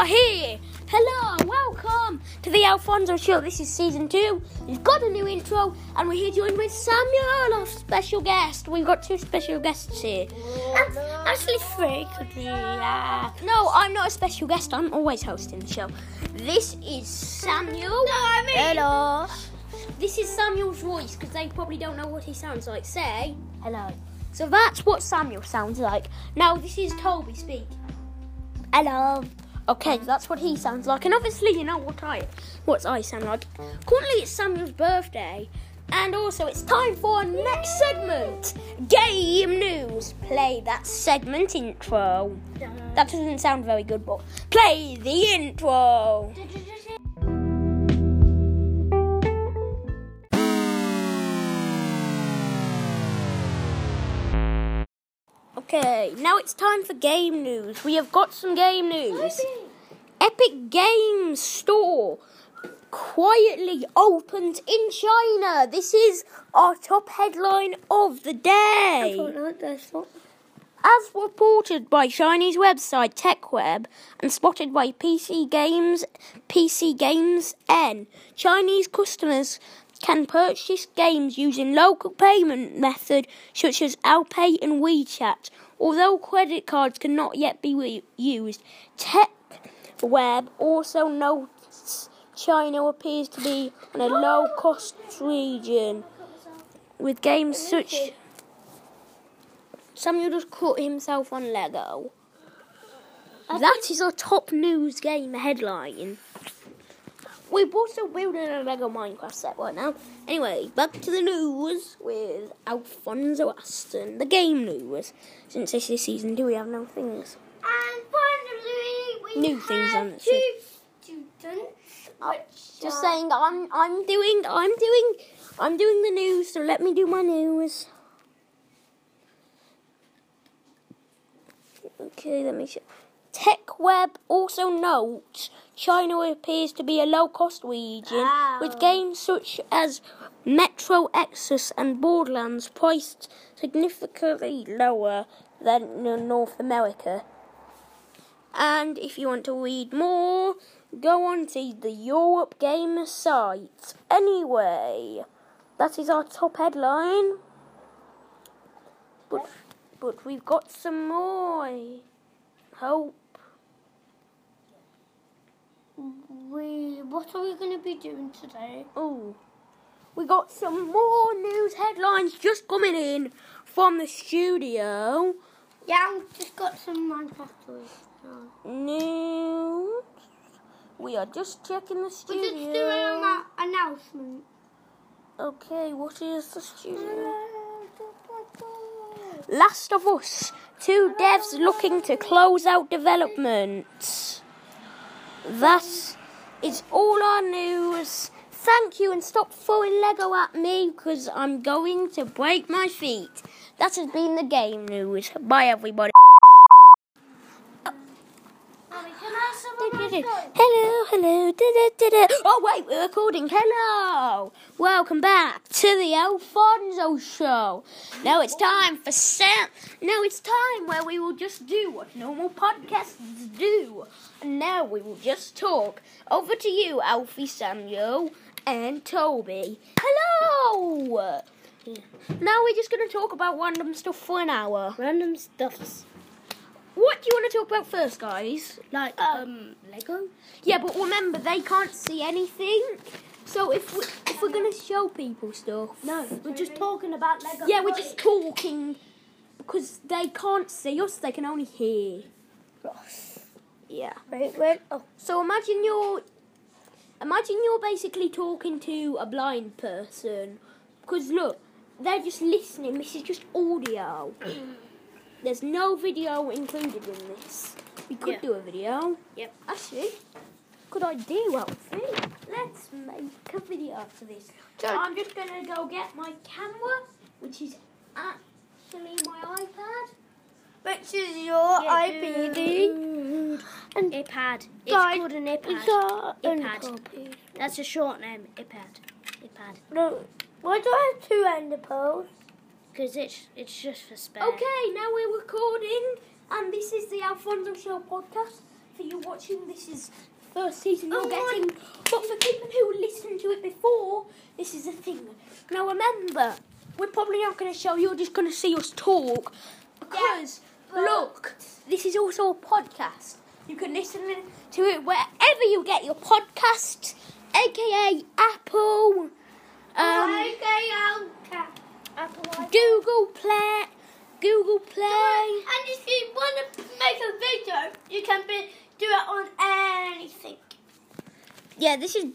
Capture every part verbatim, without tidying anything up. are here. Hello, welcome to the Alfonso Show. This is season two. We've got a new intro, and we're here joined with Samuel, our special guest. We've got two special guests here. And actually, three could be. Uh, no, I'm not a special guest. I'm always hosting the show. This is Samuel. No, I mean. Hello. This is Samuel's voice because they probably don't know what he sounds like. Say hello. So that's what Samuel sounds like. Now this is Toby speak. Hello. Okay, that's what he sounds like, and obviously you know what I what I sound like. Currently it's Samuel's birthday, and also it's time for our next segment, Game News. Play that segment intro. That doesn't sound very good, but play the intro. Okay, now it's time for game news. We have got some game news. Epic Games Store quietly opens in China. This is our top headline of the day. As reported by Chinese website TechWeb and spotted by P C Games P C Games N, Chinese customers can purchase games using local payment method such as Alipay and WeChat. Although credit cards cannot yet be re- used, TechWeb also notes China appears to be in a low-cost region with games such... Samuel just caught himself on Lego. That is our top news game headline. We've also building a Lego Minecraft set right now. Anyway, back to the news with Alfonso Aston. The game news. Since this is season two, we have no things. And finally, we new have things on this two students. Uh, just saying, I'm I'm doing I'm doing I'm doing the news. So let me do my news. Okay, let me check. TechWeb also notes China appears to be a low-cost region, wow, with games such as Metro Exodus and Borderlands priced significantly lower than North America. And if you want to read more, go on to the Europe Gamer site. Anyway, that is our top headline. But, but we've got some more. Hope. We, what are we going to be doing today? Oh, we got some more news headlines just coming in from the studio. Yeah, we've just got some Minecraft news. News. We are just checking the studio. We're just doing an announcement. Okay, what is the studio? Last of Us, two devs looking to close out development. That is all our news. Thank you, and stop throwing Lego at me because I'm going to break my feet. That has been the game news. Bye, everybody. Oh. Hello, hello. Oh, wait, we're recording. Hello. Welcome back to the Alfonso Show. Now it's time for Sam. Now it's time where we will just do what normal podcasts do. And now we will just talk. Over to you, Alfie, Samuel, and Toby. Hello. Now we're just going to talk about random stuff for an hour. Random stuffs. What do you want to talk about first, guys? Like, um, Lego? Yeah, but remember, they can't see anything. So if, we, if we're going to show people stuff... No, we're just talking about Lego. Yeah, we're just talking. Because they can't see us, they can only hear. Yeah. Wait, wait. Oh. So imagine you're... Imagine you're basically talking to a blind person. Because, look, they're just listening. This is just audio. There's no video included in this. We could yeah. do a video. Yep. Actually, good idea, Alfie. Let's make a video for this. So I'm just going to go get my camera, which is actually my iPad. Which is your yeah, iPad. Dude. And iPad. It's guys, called an iPad. iPad. That's a short name, iPad. iPad. No. Why do I have two Ender pearls? Because it's, it's just for spare. Okay, now we're recording, and this is the Alfonso Show podcast for you watching. This is first season you're oh getting. My. But for people who listened to it before, this is a thing. Now remember, we're probably not going to show, you're just going to see us talk. Because, yeah, look, this is also a podcast. You can listen to it wherever you get your podcasts, a k a. Apple, um, okay, Apple Google Play, Google Play. And if you want to make a video, you can be, do it on anything. Yeah, this is...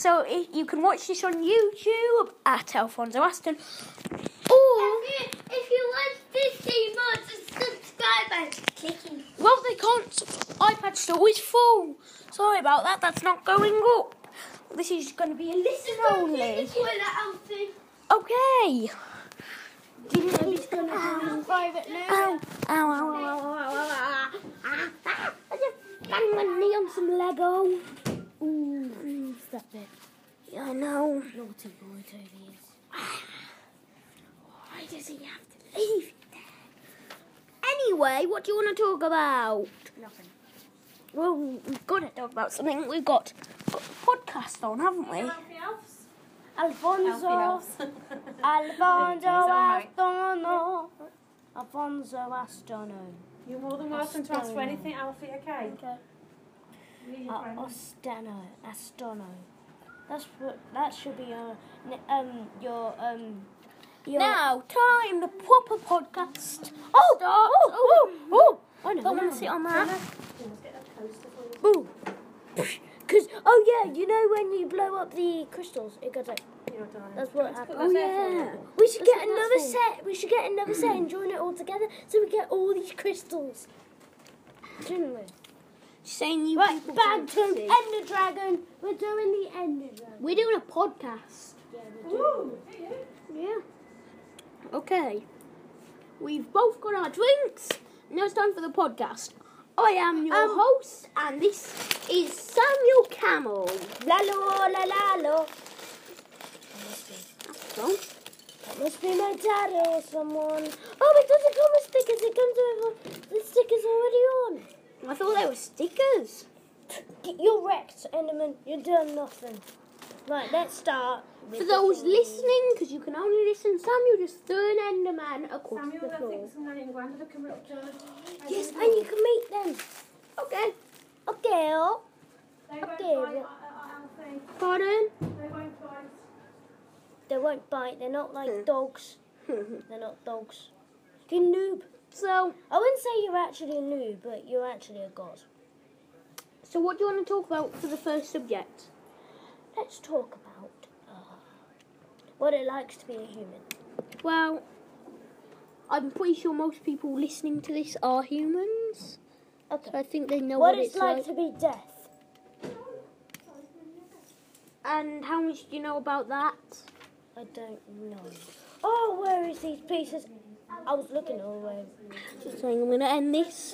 So you can watch this on YouTube at Alfonso Aston. Or... If you, if you want fifteen more subscribers, clicking. Well, they can't... iPad Store is full. Sorry about that, that's not going up. This is going to be a listen only. Okay. I'm just going to do it privately. Ow, ow, ow, ow, ow, ow. I just banged my knee on some Lego. Ooh, stop it. Yeah, I know. Naughty boy Toby is. Why does he have to leave it there? Anyway, what do you want to talk about? Nothing. Well, we've got to talk about something. We've got a podcast on, haven't we? Alfonso, Alfonso Aston, Alfonso Aston. You're more than welcome Astono. to ask for anything, Alfie, okay? Okay. Uh, Astano, Astono. That's what, that should be your um your um. Your now time the proper podcast. Oh oh oh oh! I don't want to sit on that. Ooh, because oh yeah, you know when you blow up the crystals, it goes like. That's what happens. Oh yeah, we should get another set. We should get another set and join it all together so we get all these crystals. Shouldn't we? Saying you right, back to Ender Dragon. We're doing the Ender Dragon. We're doing a podcast. Yeah. Ooh, yeah. Okay. We've both got our drinks. Now it's time for the podcast. I am your um, host, and this is Samuel Camel. La la la la la. That must be my dad or someone. Oh, it doesn't come with stickers. It comes with the stickers already on. I thought they were stickers. You're wrecked, Enderman. You're doing nothing. Right, let's start. With For those listening, because you can only listen, Samuel just threw an Enderman across Samuel, the floor. I think someone in Grand are coming up to us. Yes, and you can meet them. Okay. Okay. They won't okay. bite, I, I, Pardon? They won't bite. They won't bite. They're not like hmm. dogs. They're not dogs. You noob. So, I wouldn't say you're actually a noob, but you're actually a god. So what do you want to talk about for the first subject? Let's talk about uh, what it likes to be a human. Well, I'm pretty sure most people listening to this are humans. Okay. So I think they know what, what it's like. What it's like to be death. And how much do you know about that? I don't know. Oh, where is these pieces? I was looking all the way. Just saying, I'm going to end this.